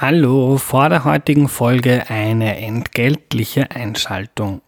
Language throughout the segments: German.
Hallo, vor der heutigen Folge eine entgeltliche Einschaltung.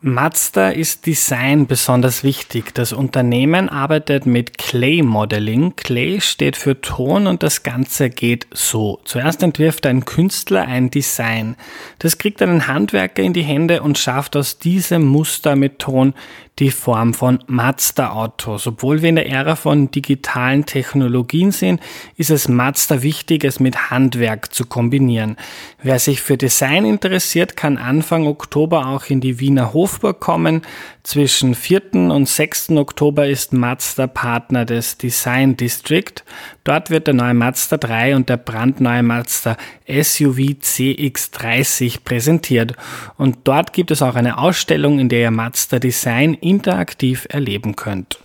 Mazda ist Design besonders wichtig. Das Unternehmen arbeitet mit Clay Modeling. Clay steht für Ton und das Ganze geht so. Zuerst entwirft ein Künstler ein Design. Das kriegt einen Handwerker in die Hände und schafft aus diesem Muster mit Ton die Form von Mazda-Autos. Obwohl wir in der Ära von digitalen Technologien sind, ist es Mazda wichtig, es mit Handwerk zu kombinieren. Wer sich für Design interessiert, kann Anfang Oktober auch in die Wiener Hofburg kommen. Zwischen 4. und 6. Oktober ist Mazda Partner des Design District. Dort wird der neue Mazda 3 und der brandneue Mazda SUV CX-30 präsentiert. Und dort gibt es auch eine Ausstellung, in der ihr Mazda Design interaktiv erleben könnt.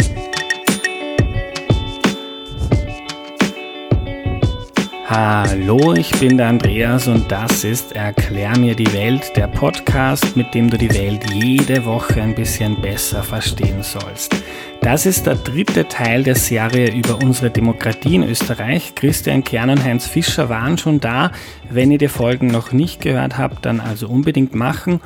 Hallo, ich bin der Andreas und das ist Erklär mir die Welt, der Podcast, mit dem du die Welt jede Woche ein bisschen besser verstehen sollst. Das ist der 3. Teil der Serie über unsere Demokratie in Österreich. Christian Kern und Heinz Fischer waren schon da. Wenn ihr die Folgen noch nicht gehört habt, dann also unbedingt machen.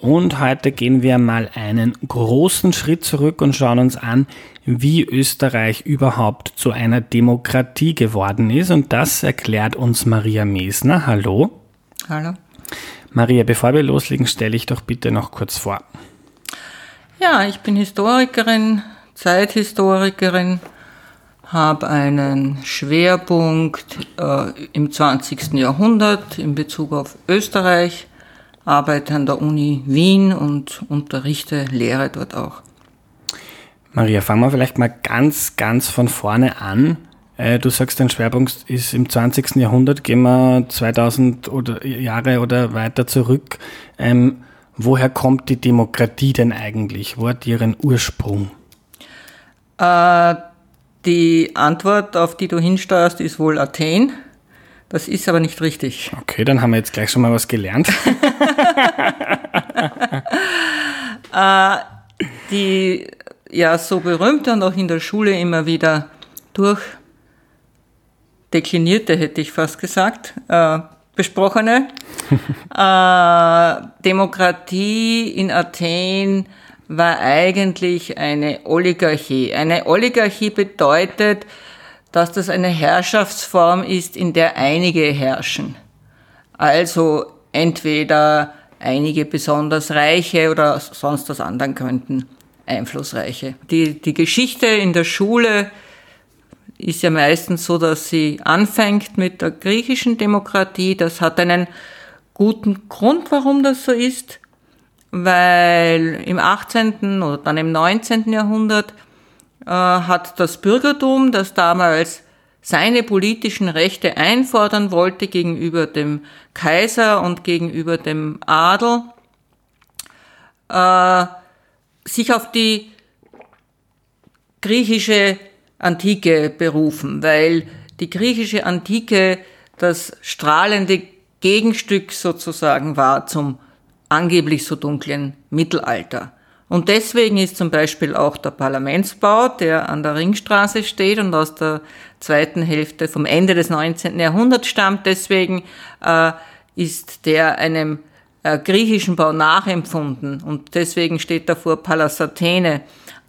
Und heute gehen wir mal einen großen Schritt zurück und schauen uns an, wie Österreich überhaupt zu einer Demokratie geworden ist. Und das erklärt uns Maria Mesner. Hallo. Hallo. Maria, bevor wir loslegen, stelle ich doch bitte noch kurz vor. Ja, ich bin Historikerin, Zeithistorikerin, habe einen Schwerpunkt im 20. Jahrhundert in Bezug auf Österreich. Arbeite an der Uni Wien und unterrichte, lehre dort auch. Maria, fangen wir vielleicht mal ganz von vorne an. Du sagst, dein Schwerpunkt ist im 20. Jahrhundert, gehen wir 2000 oder Jahre oder weiter zurück. Woher kommt die Demokratie denn eigentlich? Wo hat ihren Ursprung? Die Antwort, auf die du hinsteuerst, ist wohl Athen. Das ist aber nicht richtig. Okay, dann haben wir jetzt gleich schon mal was gelernt. Die ja so berühmte und auch in der Schule immer wieder durchdeklinierte, hätte ich fast gesagt, besprochene Demokratie in Athen war eigentlich eine Oligarchie. Eine Oligarchie bedeutet, dass das eine Herrschaftsform ist, in der einige herrschen. Also entweder einige besonders Reiche oder sonst was anderen könnten Einflussreiche. Die Geschichte in der Schule ist ja meistens so, dass sie anfängt mit der griechischen Demokratie. Das hat einen guten Grund, warum das so ist, weil im 18. oder dann im 19. Jahrhundert hat das Bürgertum, das damals seine politischen Rechte einfordern wollte gegenüber dem Kaiser und gegenüber dem Adel, sich auf die griechische Antike berufen, weil die griechische Antike das strahlende Gegenstück sozusagen war zum angeblich so dunklen Mittelalter. Und deswegen ist zum Beispiel auch der Parlamentsbau, der an der Ringstraße steht und aus der zweiten Hälfte vom Ende des 19. Jahrhunderts stammt, deswegen ist der einem griechischen Bau nachempfunden und deswegen steht davor Pallas Athene.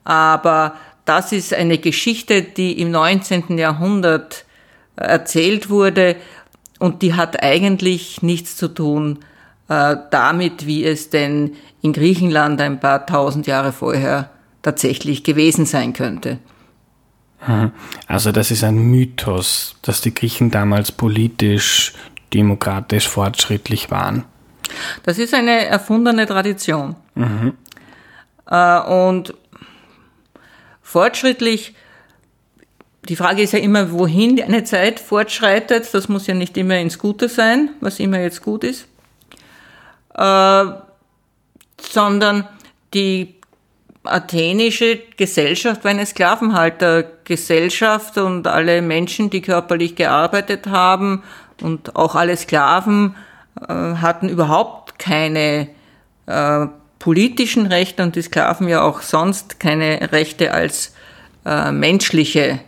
Aber das ist eine Geschichte, die im 19. Jahrhundert erzählt wurde und die hat eigentlich nichts zu tun damit, wie es denn in Griechenland ein paar tausend Jahre vorher tatsächlich gewesen sein könnte. Also das ist ein Mythos, dass die Griechen damals politisch, demokratisch, fortschrittlich waren. Das ist eine erfundene Tradition. Mhm. Und fortschrittlich, die Frage ist ja immer, wohin eine Zeit fortschreitet. Das muss ja nicht immer ins Gute sein, was immer jetzt gut ist. Sondern die athenische Gesellschaft war eine Sklavenhaltergesellschaft und alle Menschen, die körperlich gearbeitet haben und auch alle Sklaven, hatten überhaupt keine politischen Rechte und die Sklaven ja auch sonst keine Rechte als menschliche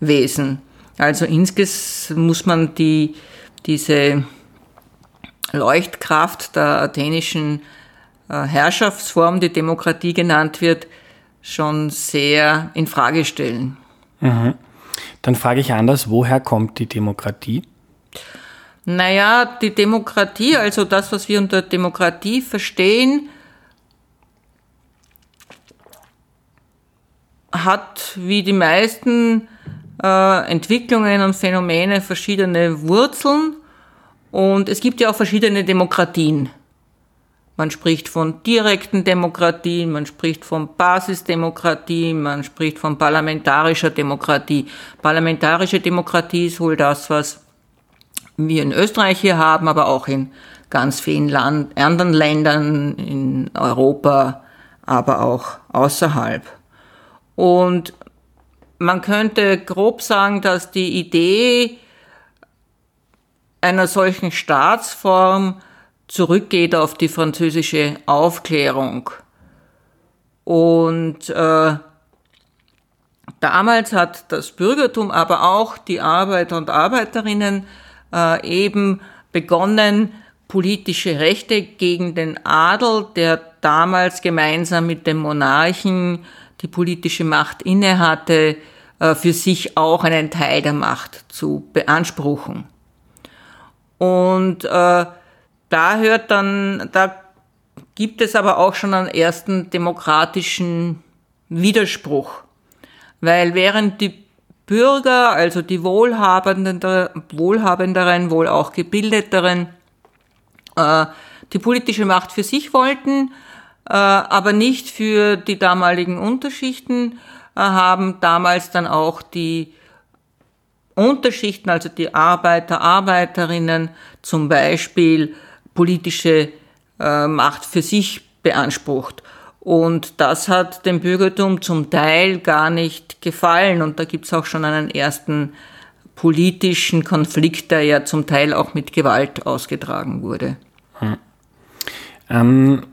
Wesen. Also insgesamt muss man diese Leuchtkraft der athenischen Herrschaftsform, die Demokratie genannt wird, schon sehr in Frage stellen. Mhm. Dann frage ich anders, woher kommt die Demokratie? Naja, die Demokratie, also das, was wir unter Demokratie verstehen, hat wie die meisten Entwicklungen und Phänomene verschiedene Wurzeln, und es gibt ja auch verschiedene Demokratien. Man spricht von direkten Demokratien, man spricht von Basisdemokratie, man spricht von parlamentarischer Demokratie. Parlamentarische Demokratie ist wohl das, was wir in Österreich hier haben, aber auch in ganz vielen anderen Ländern in Europa, aber auch außerhalb. Und man könnte grob sagen, dass die Idee einer solchen Staatsform zurückgeht auf die französische Aufklärung. Und damals hat das Bürgertum, aber auch die Arbeiter und Arbeiterinnen eben begonnen, politische Rechte gegen den Adel, der damals gemeinsam mit dem Monarchen die politische Macht innehatte, für sich auch einen Teil der Macht zu beanspruchen. Und da gibt es aber auch schon einen ersten demokratischen Widerspruch. Weil während die Bürger, also die Wohlhabenderen, wohl auch Gebildeteren, die politische Macht für sich wollten, aber nicht für die damaligen Unterschichten, haben damals dann auch die Unterschichten, also die Arbeiter, Arbeiterinnen zum Beispiel, politische Macht für sich beansprucht. Und das hat dem Bürgertum zum Teil gar nicht gefallen. Und da gibt's auch schon einen ersten politischen Konflikt, der ja zum Teil auch mit Gewalt ausgetragen wurde. Hm.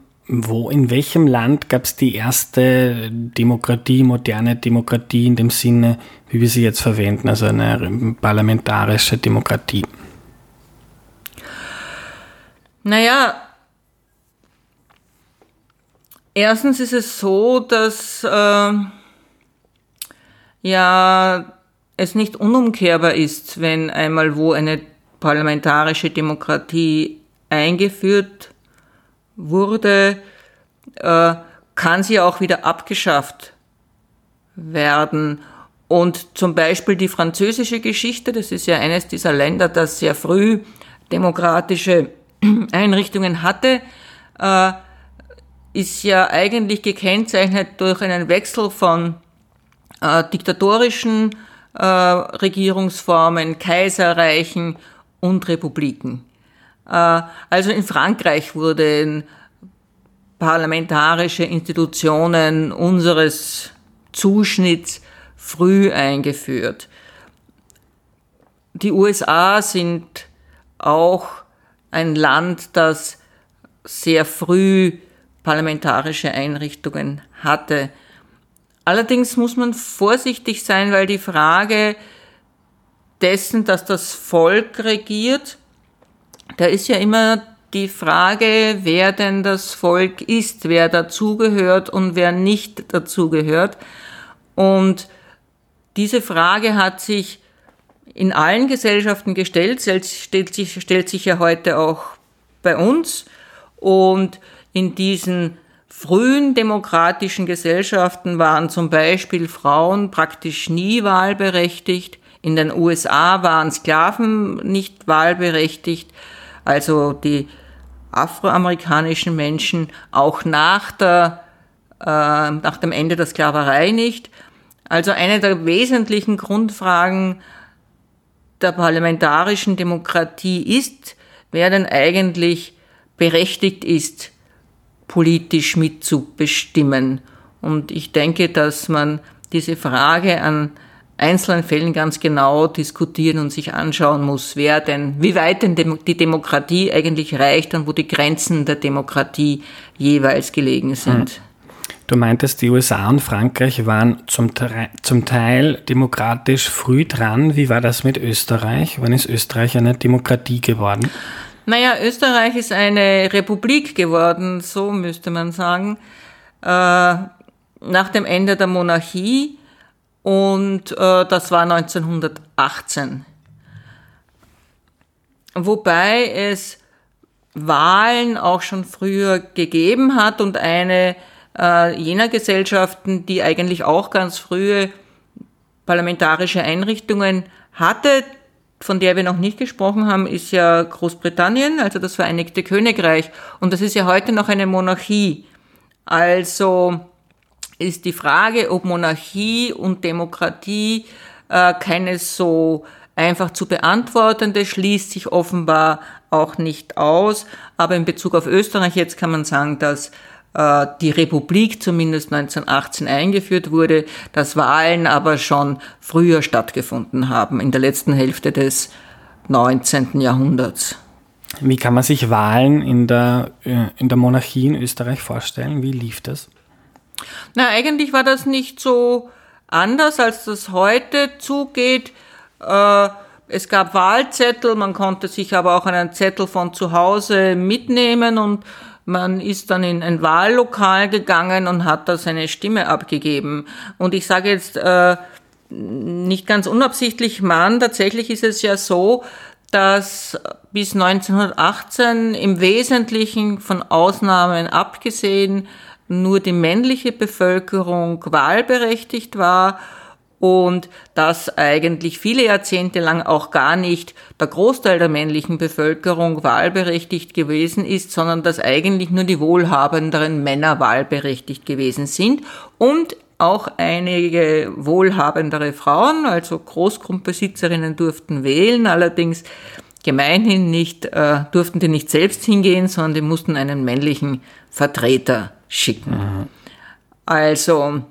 In welchem Land gab's die erste Demokratie, moderne Demokratie in dem Sinne, wie wir sie jetzt verwenden, also eine parlamentarische Demokratie? Naja, erstens ist es so, dass es nicht unumkehrbar ist, wenn einmal wo eine parlamentarische Demokratie eingeführt wurde, kann sie auch wieder abgeschafft werden. Und zum Beispiel die französische Geschichte, das ist ja eines dieser Länder, das sehr früh demokratische Einrichtungen hatte, ist ja eigentlich gekennzeichnet durch einen Wechsel von diktatorischen Regierungsformen, Kaiserreichen und Republiken. Also in Frankreich wurden parlamentarische Institutionen unseres Zuschnitts früh eingeführt. Die USA sind auch ein Land, das sehr früh parlamentarische Einrichtungen hatte. Allerdings muss man vorsichtig sein, weil die Frage dessen, dass das Volk regiert, da ist ja immer die Frage, wer denn das Volk ist, wer dazugehört und wer nicht dazugehört. Und diese Frage hat sich in allen Gesellschaften gestellt, stellt sich ja heute auch bei uns. Und in diesen frühen demokratischen Gesellschaften waren zum Beispiel Frauen praktisch nie wahlberechtigt. In den USA waren Sklaven nicht wahlberechtigt. Also die afroamerikanischen Menschen auch nach dem Ende der Sklaverei nicht. Also eine der wesentlichen Grundfragen der parlamentarischen Demokratie ist, wer denn eigentlich berechtigt ist, politisch mitzubestimmen. Und ich denke, dass man diese Frage an einzelnen Fällen ganz genau diskutieren und sich anschauen muss, wie weit denn die Demokratie eigentlich reicht und wo die Grenzen der Demokratie jeweils gelegen sind. Du meintest, die USA und Frankreich waren zum Teil demokratisch früh dran. Wie war das mit Österreich? Wann ist Österreich eine Demokratie geworden? Naja, Österreich ist eine Republik geworden, so müsste man sagen, nach dem Ende der Monarchie. Und das war 1918. Wobei es Wahlen auch schon früher gegeben hat und eine jener Gesellschaften, die eigentlich auch ganz frühe parlamentarische Einrichtungen hatte, von der wir noch nicht gesprochen haben, ist ja Großbritannien, also das Vereinigte Königreich. Und das ist ja heute noch eine Monarchie. Also ist die Frage, ob Monarchie und Demokratie keine so einfach zu beantwortende, schließt sich offenbar auch nicht aus. Aber in Bezug auf Österreich jetzt kann man sagen, dass die Republik zumindest 1918 eingeführt wurde, dass Wahlen aber schon früher stattgefunden haben, in der letzten Hälfte des 19. Jahrhunderts. Wie kann man sich Wahlen in der Monarchie in Österreich vorstellen? Wie lief das? Na, eigentlich war das nicht so anders, als das heute zugeht. Es gab Wahlzettel, man konnte sich aber auch einen Zettel von zu Hause mitnehmen und man ist dann in ein Wahllokal gegangen und hat da seine Stimme abgegeben. Und ich sage jetzt nicht ganz unabsichtlich Mann, tatsächlich ist es ja so, dass bis 1918 im Wesentlichen, von Ausnahmen abgesehen, nur die männliche Bevölkerung wahlberechtigt war und dass eigentlich viele Jahrzehnte lang auch gar nicht der Großteil der männlichen Bevölkerung wahlberechtigt gewesen ist, sondern dass eigentlich nur die wohlhabenderen Männer wahlberechtigt gewesen sind und auch einige wohlhabendere Frauen, also Großgrundbesitzerinnen, durften wählen, allerdings gemeinhin nicht, durften die nicht selbst hingehen, sondern die mussten einen männlichen Vertreter schicken. Mhm. Also,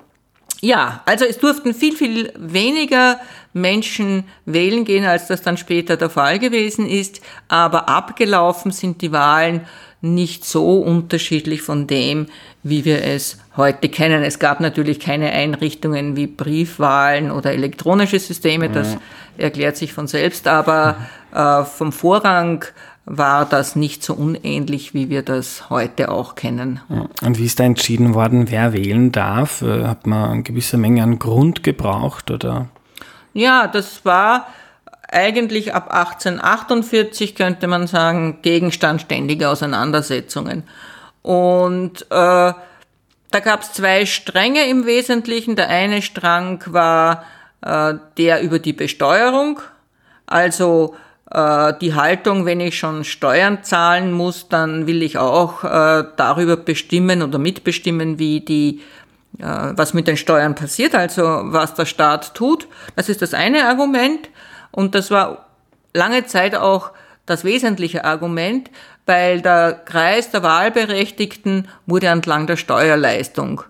ja, also es durften viel, viel weniger Menschen wählen gehen, als das dann später der Fall gewesen ist, aber abgelaufen sind die Wahlen nicht so unterschiedlich von dem, wie wir es heute kennen. Es gab natürlich keine Einrichtungen wie Briefwahlen oder elektronische Systeme, das erklärt sich von selbst, aber vom Vorrang war das nicht so unähnlich, wie wir das heute auch kennen. Und wie ist da entschieden worden, wer wählen darf? Hat man eine gewisse Menge an Grund gebraucht, oder? Ja, das war eigentlich ab 1848, könnte man sagen, Gegenstand ständiger Auseinandersetzungen. Und da gab es zwei Stränge im Wesentlichen. Der eine Strang war der über die Besteuerung, also die Haltung, wenn ich schon Steuern zahlen muss, dann will ich auch darüber bestimmen oder mitbestimmen, wie was mit den Steuern passiert, also was der Staat tut. Das ist das eine Argument und das war lange Zeit auch das wesentliche Argument, weil der Kreis der Wahlberechtigten wurde entlang der Steuerleistung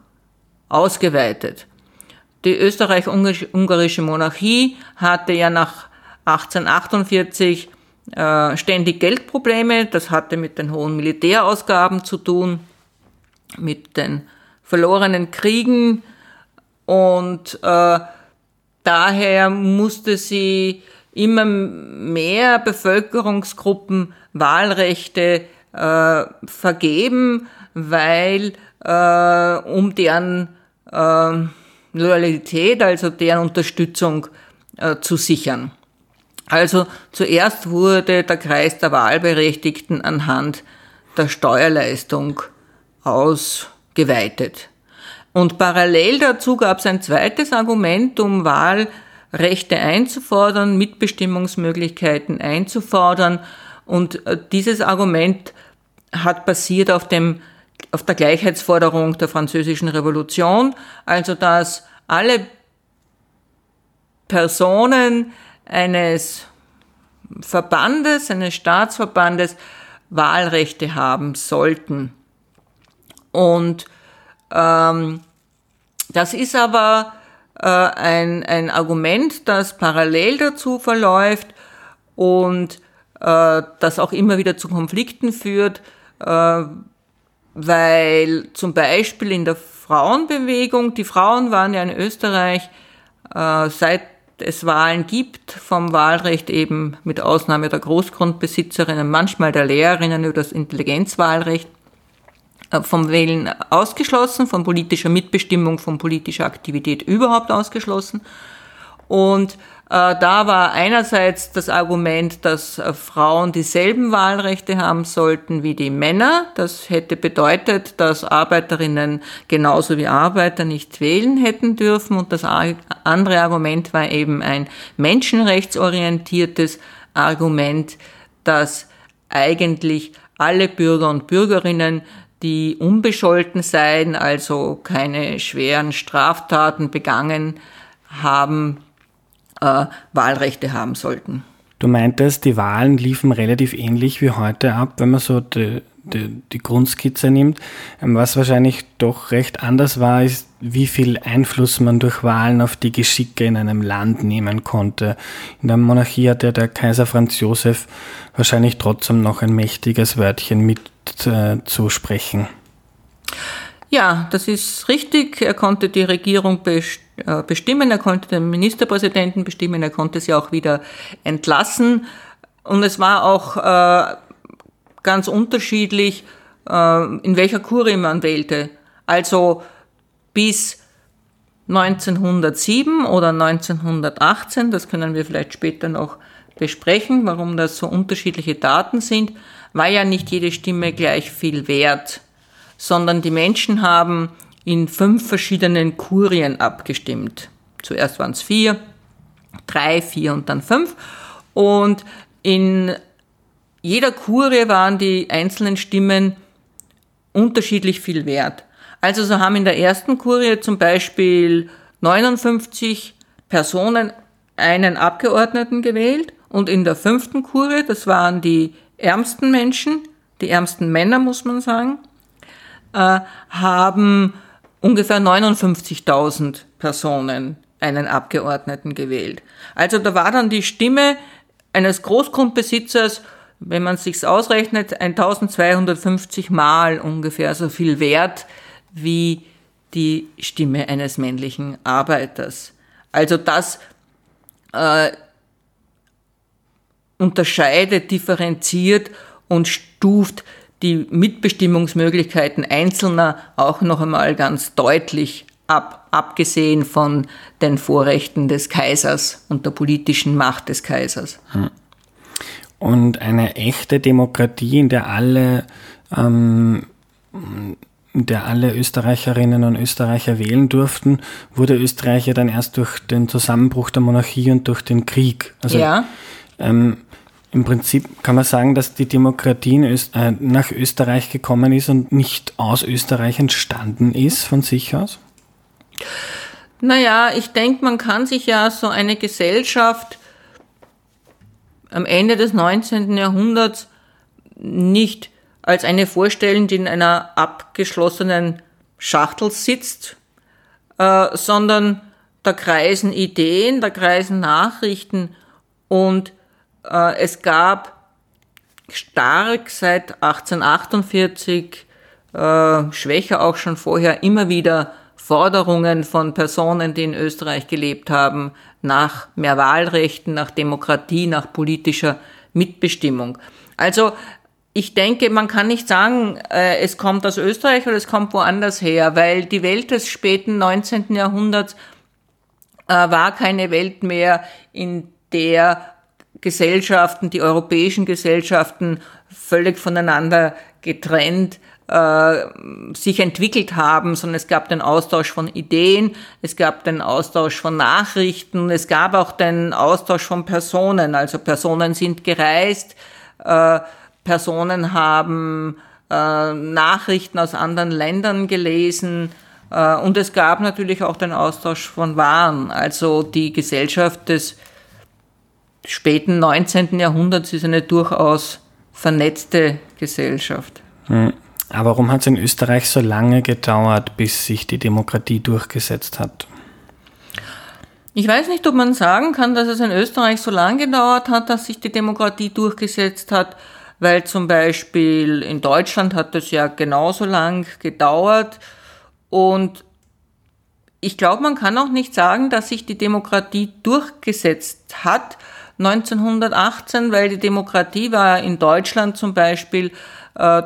ausgeweitet. Die Österreich-Ungarische Monarchie hatte ja nach 1848 ständig Geldprobleme, das hatte mit den hohen Militärausgaben zu tun, mit den verlorenen Kriegen und daher musste sie immer mehr Bevölkerungsgruppen Wahlrechte vergeben, weil um deren Loyalität, also deren Unterstützung zu sichern. Also zuerst wurde der Kreis der Wahlberechtigten anhand der Steuerleistung ausgeweitet. Und parallel dazu gab es ein zweites Argument, um Wahlrechte einzufordern, Mitbestimmungsmöglichkeiten einzufordern. Und dieses Argument hat basiert auf der Gleichheitsforderung der Französischen Revolution, also dass alle Personen eines Verbandes, eines Staatsverbandes Wahlrechte haben sollten. Und das ist aber ein Argument, das parallel dazu verläuft und das auch immer wieder zu Konflikten führt, Weil zum Beispiel in der Frauenbewegung, die Frauen waren ja in Österreich, seit es Wahlen gibt, vom Wahlrecht eben mit Ausnahme der Großgrundbesitzerinnen, manchmal der Lehrerinnen über das Intelligenzwahlrecht, vom Wählen ausgeschlossen, von politischer Mitbestimmung, von politischer Aktivität überhaupt ausgeschlossen. Und da war einerseits das Argument, dass Frauen dieselben Wahlrechte haben sollten wie die Männer. Das hätte bedeutet, dass Arbeiterinnen genauso wie Arbeiter nicht wählen hätten dürfen. Und das andere Argument war eben ein menschenrechtsorientiertes Argument, dass eigentlich alle Bürger und Bürgerinnen, die unbescholten seien, also keine schweren Straftaten begangen haben, Wahlrechte haben sollten. Du meintest, die Wahlen liefen relativ ähnlich wie heute ab, wenn man so die Grundskizze nimmt. Was wahrscheinlich doch recht anders war, ist, wie viel Einfluss man durch Wahlen auf die Geschicke in einem Land nehmen konnte. In der Monarchie hatte der Kaiser Franz Josef wahrscheinlich trotzdem noch ein mächtiges Wörtchen mitzusprechen. Ja, das ist richtig. Er konnte die Regierung bestimmen, er konnte den Ministerpräsidenten bestimmen, er konnte sie auch wieder entlassen. Und es war auch ganz unterschiedlich, in welcher Kurie man wählte. Also bis 1907 oder 1918, das können wir vielleicht später noch besprechen, warum das so unterschiedliche Daten sind, war ja nicht jede Stimme gleich viel wert, sondern die Menschen haben in 5 verschiedenen Kurien abgestimmt. Zuerst waren es 4, 3, 4 und dann 5. Und in jeder Kurie waren die einzelnen Stimmen unterschiedlich viel wert. Also so haben in der ersten Kurie zum Beispiel 59 Personen einen Abgeordneten gewählt und in der 5. Kurie, das waren die ärmsten Menschen, die ärmsten Männer, muss man sagen, haben ungefähr 59.000 Personen einen Abgeordneten gewählt. Also da war dann die Stimme eines Großgrundbesitzers, wenn man es sich ausrechnet, 1250 Mal ungefähr so viel wert wie die Stimme eines männlichen Arbeiters. Also das unterscheidet, differenziert und stuft die Mitbestimmungsmöglichkeiten Einzelner auch noch einmal ganz deutlich ab, abgesehen von den Vorrechten des Kaisers und der politischen Macht des Kaisers. Und eine echte Demokratie, in der alle Österreicherinnen und Österreicher wählen durften, wurde Österreich ja dann erst durch den Zusammenbruch der Monarchie und durch den Krieg. Also, ja. Im Prinzip kann man sagen, dass die Demokratie nach Österreich gekommen ist und nicht aus Österreich entstanden ist von sich aus? Naja, ich denke, man kann sich ja so eine Gesellschaft am Ende des 19. Jahrhunderts nicht als eine vorstellen, die in einer abgeschlossenen Schachtel sitzt, sondern da kreisen Ideen, da kreisen Nachrichten und es gab stark seit 1848, schwächer auch schon vorher, immer wieder Forderungen von Personen, die in Österreich gelebt haben, nach mehr Wahlrechten, nach Demokratie, nach politischer Mitbestimmung. Also ich denke, man kann nicht sagen, es kommt aus Österreich oder es kommt woanders her, weil die Welt des späten 19. Jahrhunderts war keine Welt mehr, in der Gesellschaften, die europäischen Gesellschaften völlig voneinander getrennt sich entwickelt haben, sondern es gab den Austausch von Ideen, es gab den Austausch von Nachrichten, es gab auch den Austausch von Personen. Also Personen sind gereist, Personen haben Nachrichten aus anderen Ländern gelesen und es gab natürlich auch den Austausch von Waren. Also die Gesellschaft des späten 19. Jahrhunderts ist eine durchaus vernetzte Gesellschaft. Aber warum hat es in Österreich so lange gedauert, bis sich die Demokratie durchgesetzt hat? Ich weiß nicht, ob man sagen kann, dass es in Österreich so lange gedauert hat, dass sich die Demokratie durchgesetzt hat, weil zum Beispiel in Deutschland hat das ja genauso lang gedauert und ich glaube, man kann auch nicht sagen, dass sich die Demokratie durchgesetzt hat 1918, weil die Demokratie war in Deutschland zum Beispiel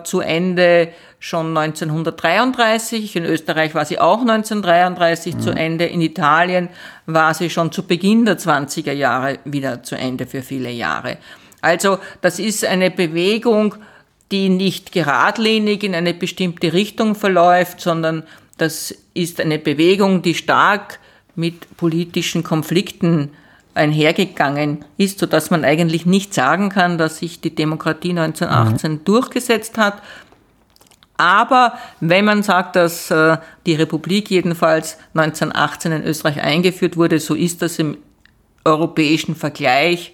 zu Ende schon 1933, in Österreich war sie auch 1933 zu Ende, in Italien war sie schon zu Beginn der 20er Jahre wieder zu Ende für viele Jahre. Also das ist eine Bewegung, die nicht geradlinig in eine bestimmte Richtung verläuft, sondern das ist eine Bewegung, die stark mit politischen Konflikten einhergegangen ist, sodass man eigentlich nicht sagen kann, dass sich die Demokratie 1918 durchgesetzt hat. Aber wenn man sagt, dass die Republik jedenfalls 1918 in Österreich eingeführt wurde, so ist das im europäischen Vergleich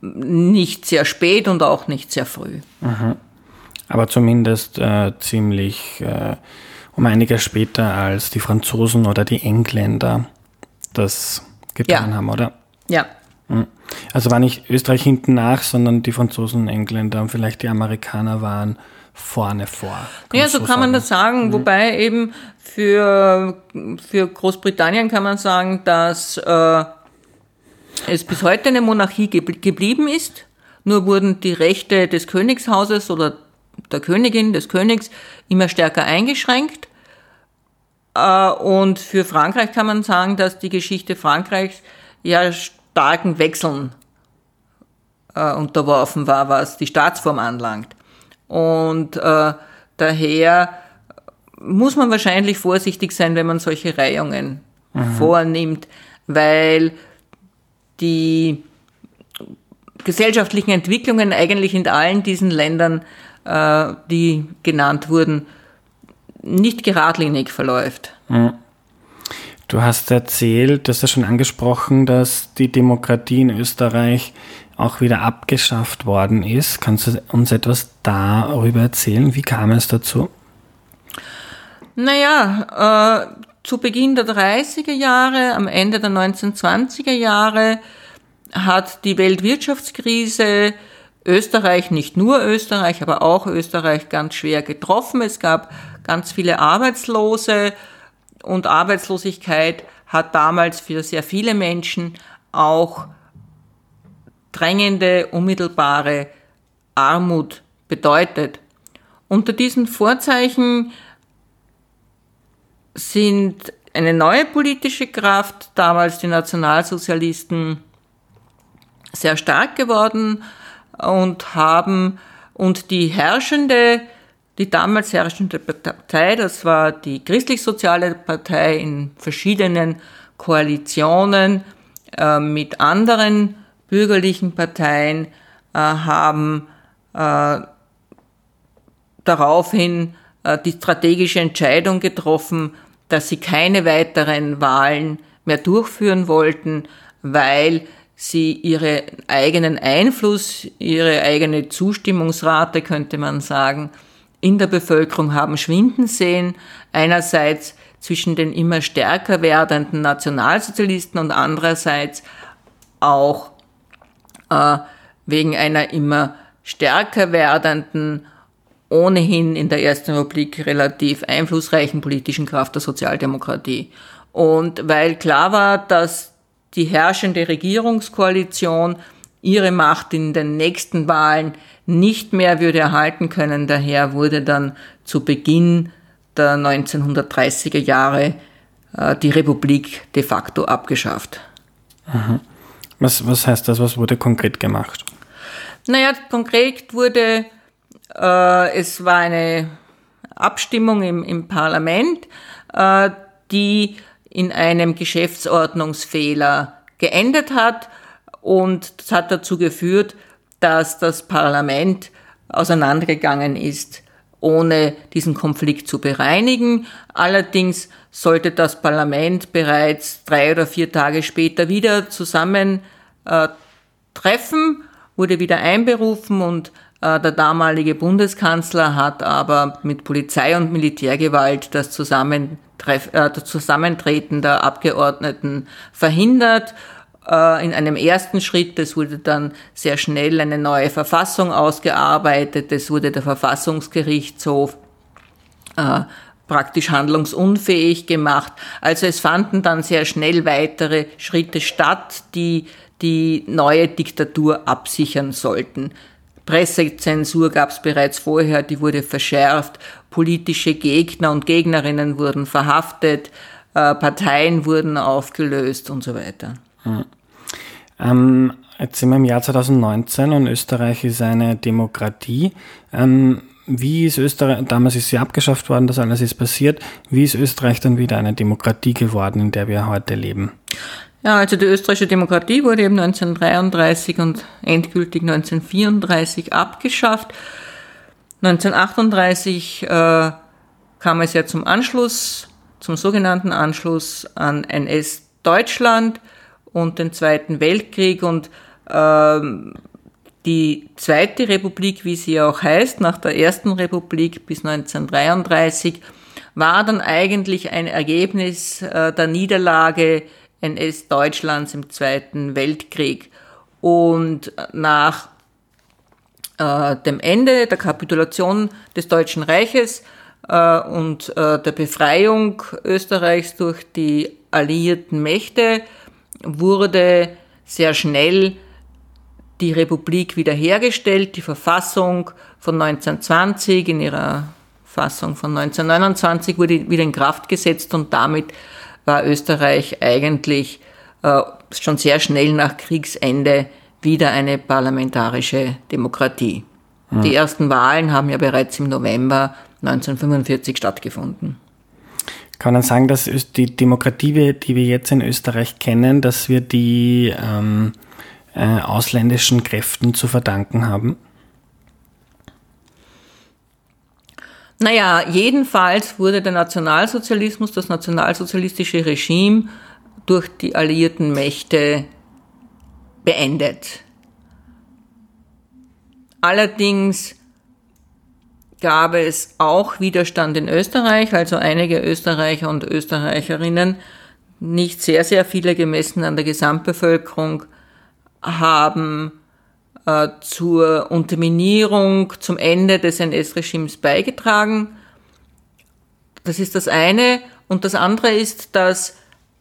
nicht sehr spät und auch nicht sehr früh. Mhm. Aber zumindest ziemlich um einiges später als die Franzosen oder die Engländer das getan haben, oder? Ja. Also war nicht Österreich hinten nach, sondern die Franzosen und Engländer und vielleicht die Amerikaner waren vorne vor. Ja, so kann man das sagen. Wobei eben für Großbritannien kann man sagen, dass es bis heute eine Monarchie geblieben ist. Nur wurden die Rechte des Königshauses oder der Königin, des Königs immer stärker eingeschränkt. Und für Frankreich kann man sagen, dass die Geschichte Frankreichs ja starken Wechseln unterworfen war, was die Staatsform anlangt. Und daher muss man wahrscheinlich vorsichtig sein, wenn man solche Reihungen vornimmt, weil die gesellschaftlichen Entwicklungen eigentlich in allen diesen Ländern, die genannt wurden, nicht geradlinig verläuft. Du hast erzählt, du hast ja schon angesprochen, dass die Demokratie in Österreich auch wieder abgeschafft worden ist. Kannst du uns etwas darüber erzählen? Wie kam es dazu? Naja, zu Beginn der 30er Jahre, am Ende der 1920er Jahre, hat die Weltwirtschaftskrise Österreich, nicht nur Österreich, aber auch Österreich ganz schwer getroffen. Es gab ganz viele Arbeitslose und Arbeitslosigkeit hat damals für sehr viele Menschen auch drängende, unmittelbare Armut bedeutet. Unter diesen Vorzeichen sind eine neue politische Kraft, damals die Nationalsozialisten, sehr stark geworden und die damals herrschende Partei, das war die christlich-soziale Partei in verschiedenen Koalitionen mit anderen bürgerlichen Parteien, haben daraufhin die strategische Entscheidung getroffen, dass sie keine weiteren Wahlen mehr durchführen wollten, weil sie ihren eigenen Einfluss, ihre eigene Zustimmungsrate, könnte man sagen, in der Bevölkerung haben schwinden sehen. Einerseits zwischen den immer stärker werdenden Nationalsozialisten und andererseits auch wegen einer immer stärker werdenden, ohnehin in der Ersten Republik relativ einflussreichen politischen Kraft der Sozialdemokratie. Und weil klar war, dass die herrschende Regierungskoalition ihre Macht in den nächsten Wahlen nicht mehr würde erhalten können. Daher wurde dann zu Beginn der 1930er Jahre die Republik de facto abgeschafft. Mhm. Was heißt das? Was wurde konkret gemacht? Naja, konkret wurde, es war eine Abstimmung im Parlament, die in einem Geschäftsordnungsfehler geendet hat und das hat dazu geführt, dass das Parlament auseinandergegangen ist, ohne diesen Konflikt zu bereinigen. Allerdings sollte das Parlament bereits 3 oder 4 Tage später wieder zusammen treffen, wurde wieder einberufen und der damalige Bundeskanzler hat aber mit Polizei- und Militärgewalt das Zusammentreten der Abgeordneten verhindert. in einem ersten Schritt. Es wurde dann sehr schnell eine neue Verfassung ausgearbeitet. Es wurde der Verfassungsgerichtshof praktisch handlungsunfähig gemacht. Also es fanden dann sehr schnell weitere Schritte statt, die die neue Diktatur absichern sollten. Pressezensur gab es bereits vorher, die wurde verschärft. Politische Gegner und Gegnerinnen wurden verhaftet, Parteien wurden aufgelöst und so weiter. Hm. Jetzt sind wir im Jahr 2019 und Österreich ist eine Demokratie. Wie ist Österreich, damals ist sie abgeschafft worden, das alles ist passiert, wie ist Österreich dann wieder eine Demokratie geworden, in der wir heute leben? Ja, also die österreichische Demokratie wurde eben 1933 und endgültig 1934 abgeschafft. 1938 kam es ja zum Anschluss, zum sogenannten Anschluss an NS-Deutschland und den Zweiten Weltkrieg und die Zweite Republik, wie sie auch heißt, nach der Ersten Republik bis 1933, war dann eigentlich ein Ergebnis der Niederlage NS-Deutschlands im Zweiten Weltkrieg. Und nach dem Ende der Kapitulation des Deutschen Reiches und der Befreiung Österreichs durch die alliierten Mächte wurde sehr schnell die Republik wiederhergestellt, die Verfassung von 1920 in ihrer Fassung von 1929 wurde wieder in Kraft gesetzt und damit war Österreich eigentlich schon sehr schnell nach Kriegsende wieder eine parlamentarische Demokratie. Mhm. Die ersten Wahlen haben ja bereits im November 1945 stattgefunden. Kann man sagen, dass die Demokratie, die wir jetzt in Österreich kennen, dass wir die ausländischen Kräften zu verdanken haben? Naja, jedenfalls wurde der Nationalsozialismus, das nationalsozialistische Regime durch die alliierten Mächte beendet. Allerdings gab es auch Widerstand in Österreich, also einige Österreicher und Österreicherinnen, nicht sehr, sehr viele gemessen an der Gesamtbevölkerung, haben zur Unterminierung, zum Ende des NS-Regimes beigetragen. Das ist das eine. Und das andere ist, dass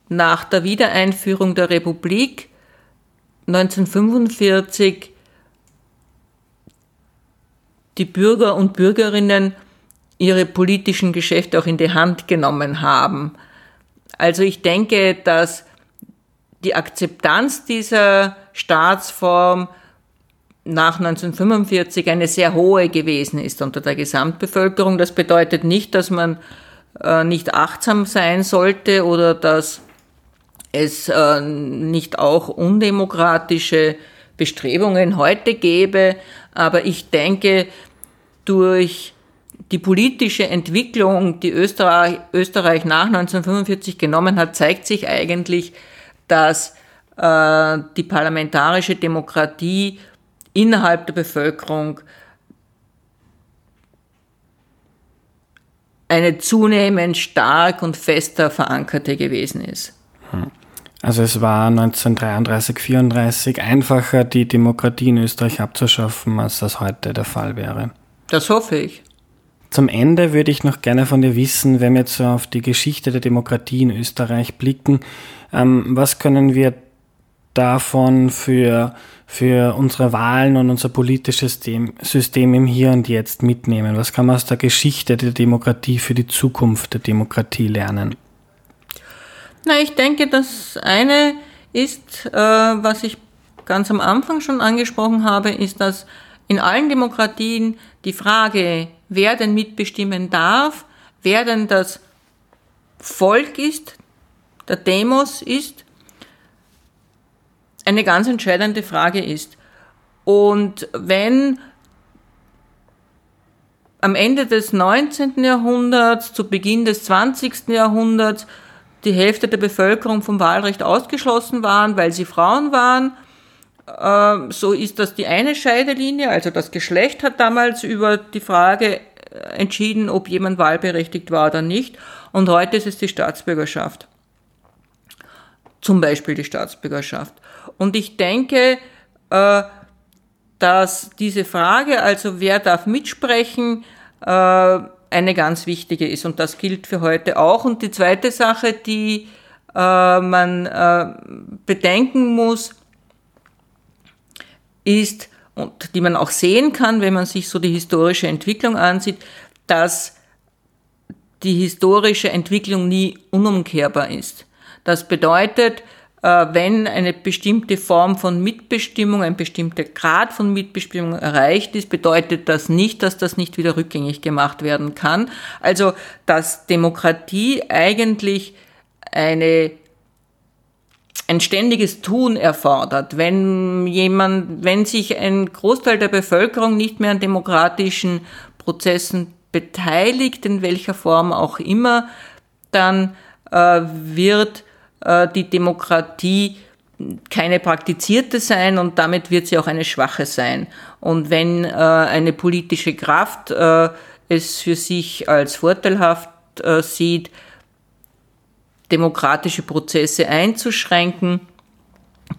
nach der Wiedereinführung der Republik 1945 die Bürger und Bürgerinnen ihre politischen Geschäfte auch in die Hand genommen haben. Also ich denke, dass die Akzeptanz dieser Staatsform nach 1945 eine sehr hohe gewesen ist unter der Gesamtbevölkerung. Das bedeutet nicht, dass man nicht achtsam sein sollte oder dass es nicht auch undemokratische Bestrebungen heute gäbe. Aber ich denke, durch die politische Entwicklung, die Österreich nach 1945 genommen hat, zeigt sich eigentlich, dass die parlamentarische Demokratie innerhalb der Bevölkerung eine zunehmend stark und fester verankerte gewesen ist. Also es war 1933, 34 einfacher, die Demokratie in Österreich abzuschaffen, als das heute der Fall wäre. Das hoffe ich. Zum Ende würde ich noch gerne von dir wissen, wenn wir jetzt so auf die Geschichte der Demokratie in Österreich blicken, was können wir davon für unsere Wahlen und unser politisches System im Hier und Jetzt mitnehmen? Was kann man aus der Geschichte der Demokratie für die Zukunft der Demokratie lernen? Na, ich denke, das eine ist, was ich ganz am Anfang schon angesprochen habe, ist, dass in allen Demokratien die Frage, wer denn mitbestimmen darf, wer denn das Volk ist, der Demos ist, eine ganz entscheidende Frage ist. Und wenn am Ende des 19. Jahrhunderts, zu Beginn des 20. Jahrhunderts die Hälfte der Bevölkerung vom Wahlrecht ausgeschlossen waren, weil sie Frauen waren, so ist das die eine Scheidelinie, also das Geschlecht hat damals über die Frage entschieden, ob jemand wahlberechtigt war oder nicht. Und heute ist es die Staatsbürgerschaft. Zum Beispiel die Staatsbürgerschaft. Und ich denke, dass diese Frage, also wer darf mitsprechen, eine ganz wichtige ist. Und das gilt für heute auch. Und die zweite Sache, die man bedenken muss, ist, und die man auch sehen kann, wenn man sich so die historische Entwicklung ansieht, dass die historische Entwicklung nie unumkehrbar ist. Das bedeutet, wenn eine bestimmte Form von Mitbestimmung, ein bestimmter Grad von Mitbestimmung erreicht ist, bedeutet das nicht, dass das nicht wieder rückgängig gemacht werden kann. Also, dass Demokratie eigentlich ein ständiges Tun erfordert. Wenn sich ein Großteil der Bevölkerung nicht mehr an demokratischen Prozessen beteiligt, in welcher Form auch immer, dann wird die Demokratie keine praktizierte sein und damit wird sie auch eine schwache sein. Und wenn eine politische Kraft es für sich als vorteilhaft sieht, demokratische Prozesse einzuschränken,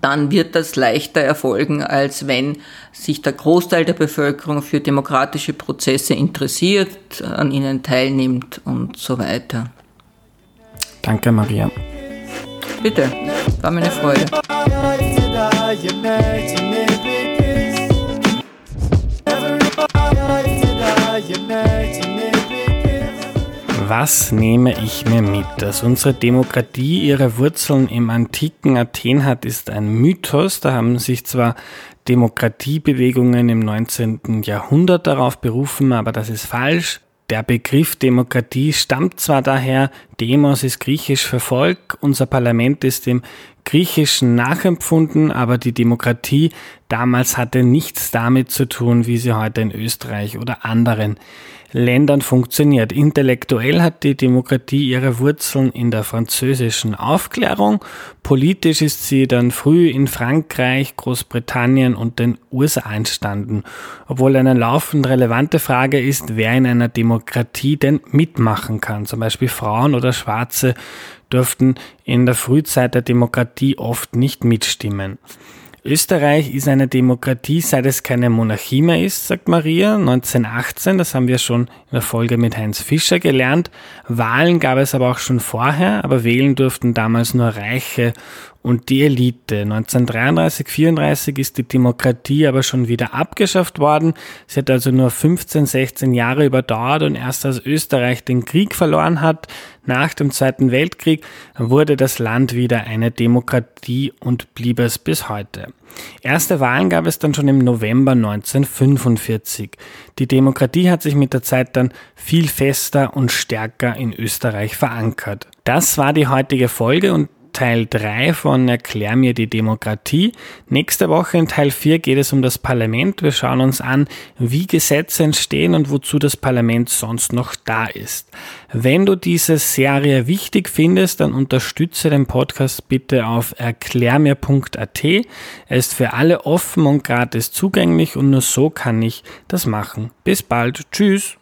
dann wird das leichter erfolgen, als wenn sich der Großteil der Bevölkerung für demokratische Prozesse interessiert, an ihnen teilnimmt und so weiter. Danke, Maria. Bitte, war mir eine Freude. Was nehme ich mir mit? Dass unsere Demokratie ihre Wurzeln im antiken Athen hat, ist ein Mythos. Da haben sich zwar Demokratiebewegungen im 19. Jahrhundert darauf berufen, aber das ist falsch. Der Begriff Demokratie stammt zwar daher, Demos ist griechisch für Volk, unser Parlament ist dem Griechischen nachempfunden, aber die Demokratie damals hatte nichts damit zu tun, wie sie heute in Österreich oder anderen Ländern funktioniert. Intellektuell hat die Demokratie ihre Wurzeln in der französischen Aufklärung. Politisch ist sie dann früh in Frankreich, Großbritannien und den USA entstanden. Obwohl eine laufend relevante Frage ist, wer in einer Demokratie denn mitmachen kann. Zum Beispiel Frauen oder Schwarze durften in der Frühzeit der Demokratie oft nicht mitstimmen. Österreich ist eine Demokratie, seit es keine Monarchie mehr ist, sagt Maria. 1918, das haben wir schon in der Folge mit Heinz Fischer gelernt. Wahlen gab es aber auch schon vorher, aber wählen durften damals nur Reiche und die Elite. 1933, 34 ist die Demokratie aber schon wieder abgeschafft worden. Sie hat also nur 15, 16 Jahre überdauert und erst als Österreich den Krieg verloren hat, nach dem Zweiten Weltkrieg, wurde das Land wieder eine Demokratie und blieb es bis heute. Erste Wahlen gab es dann schon im November 1945. Die Demokratie hat sich mit der Zeit dann viel fester und stärker in Österreich verankert. Das war die heutige Folge und Teil 3 von Erklär mir die Demokratie. Nächste Woche in Teil 4 geht es um das Parlament. Wir schauen uns an, wie Gesetze entstehen und wozu das Parlament sonst noch da ist. Wenn du diese Serie wichtig findest, dann unterstütze den Podcast bitte auf erklärmir.at. Er ist für alle offen und gratis zugänglich und nur so kann ich das machen. Bis bald. Tschüss.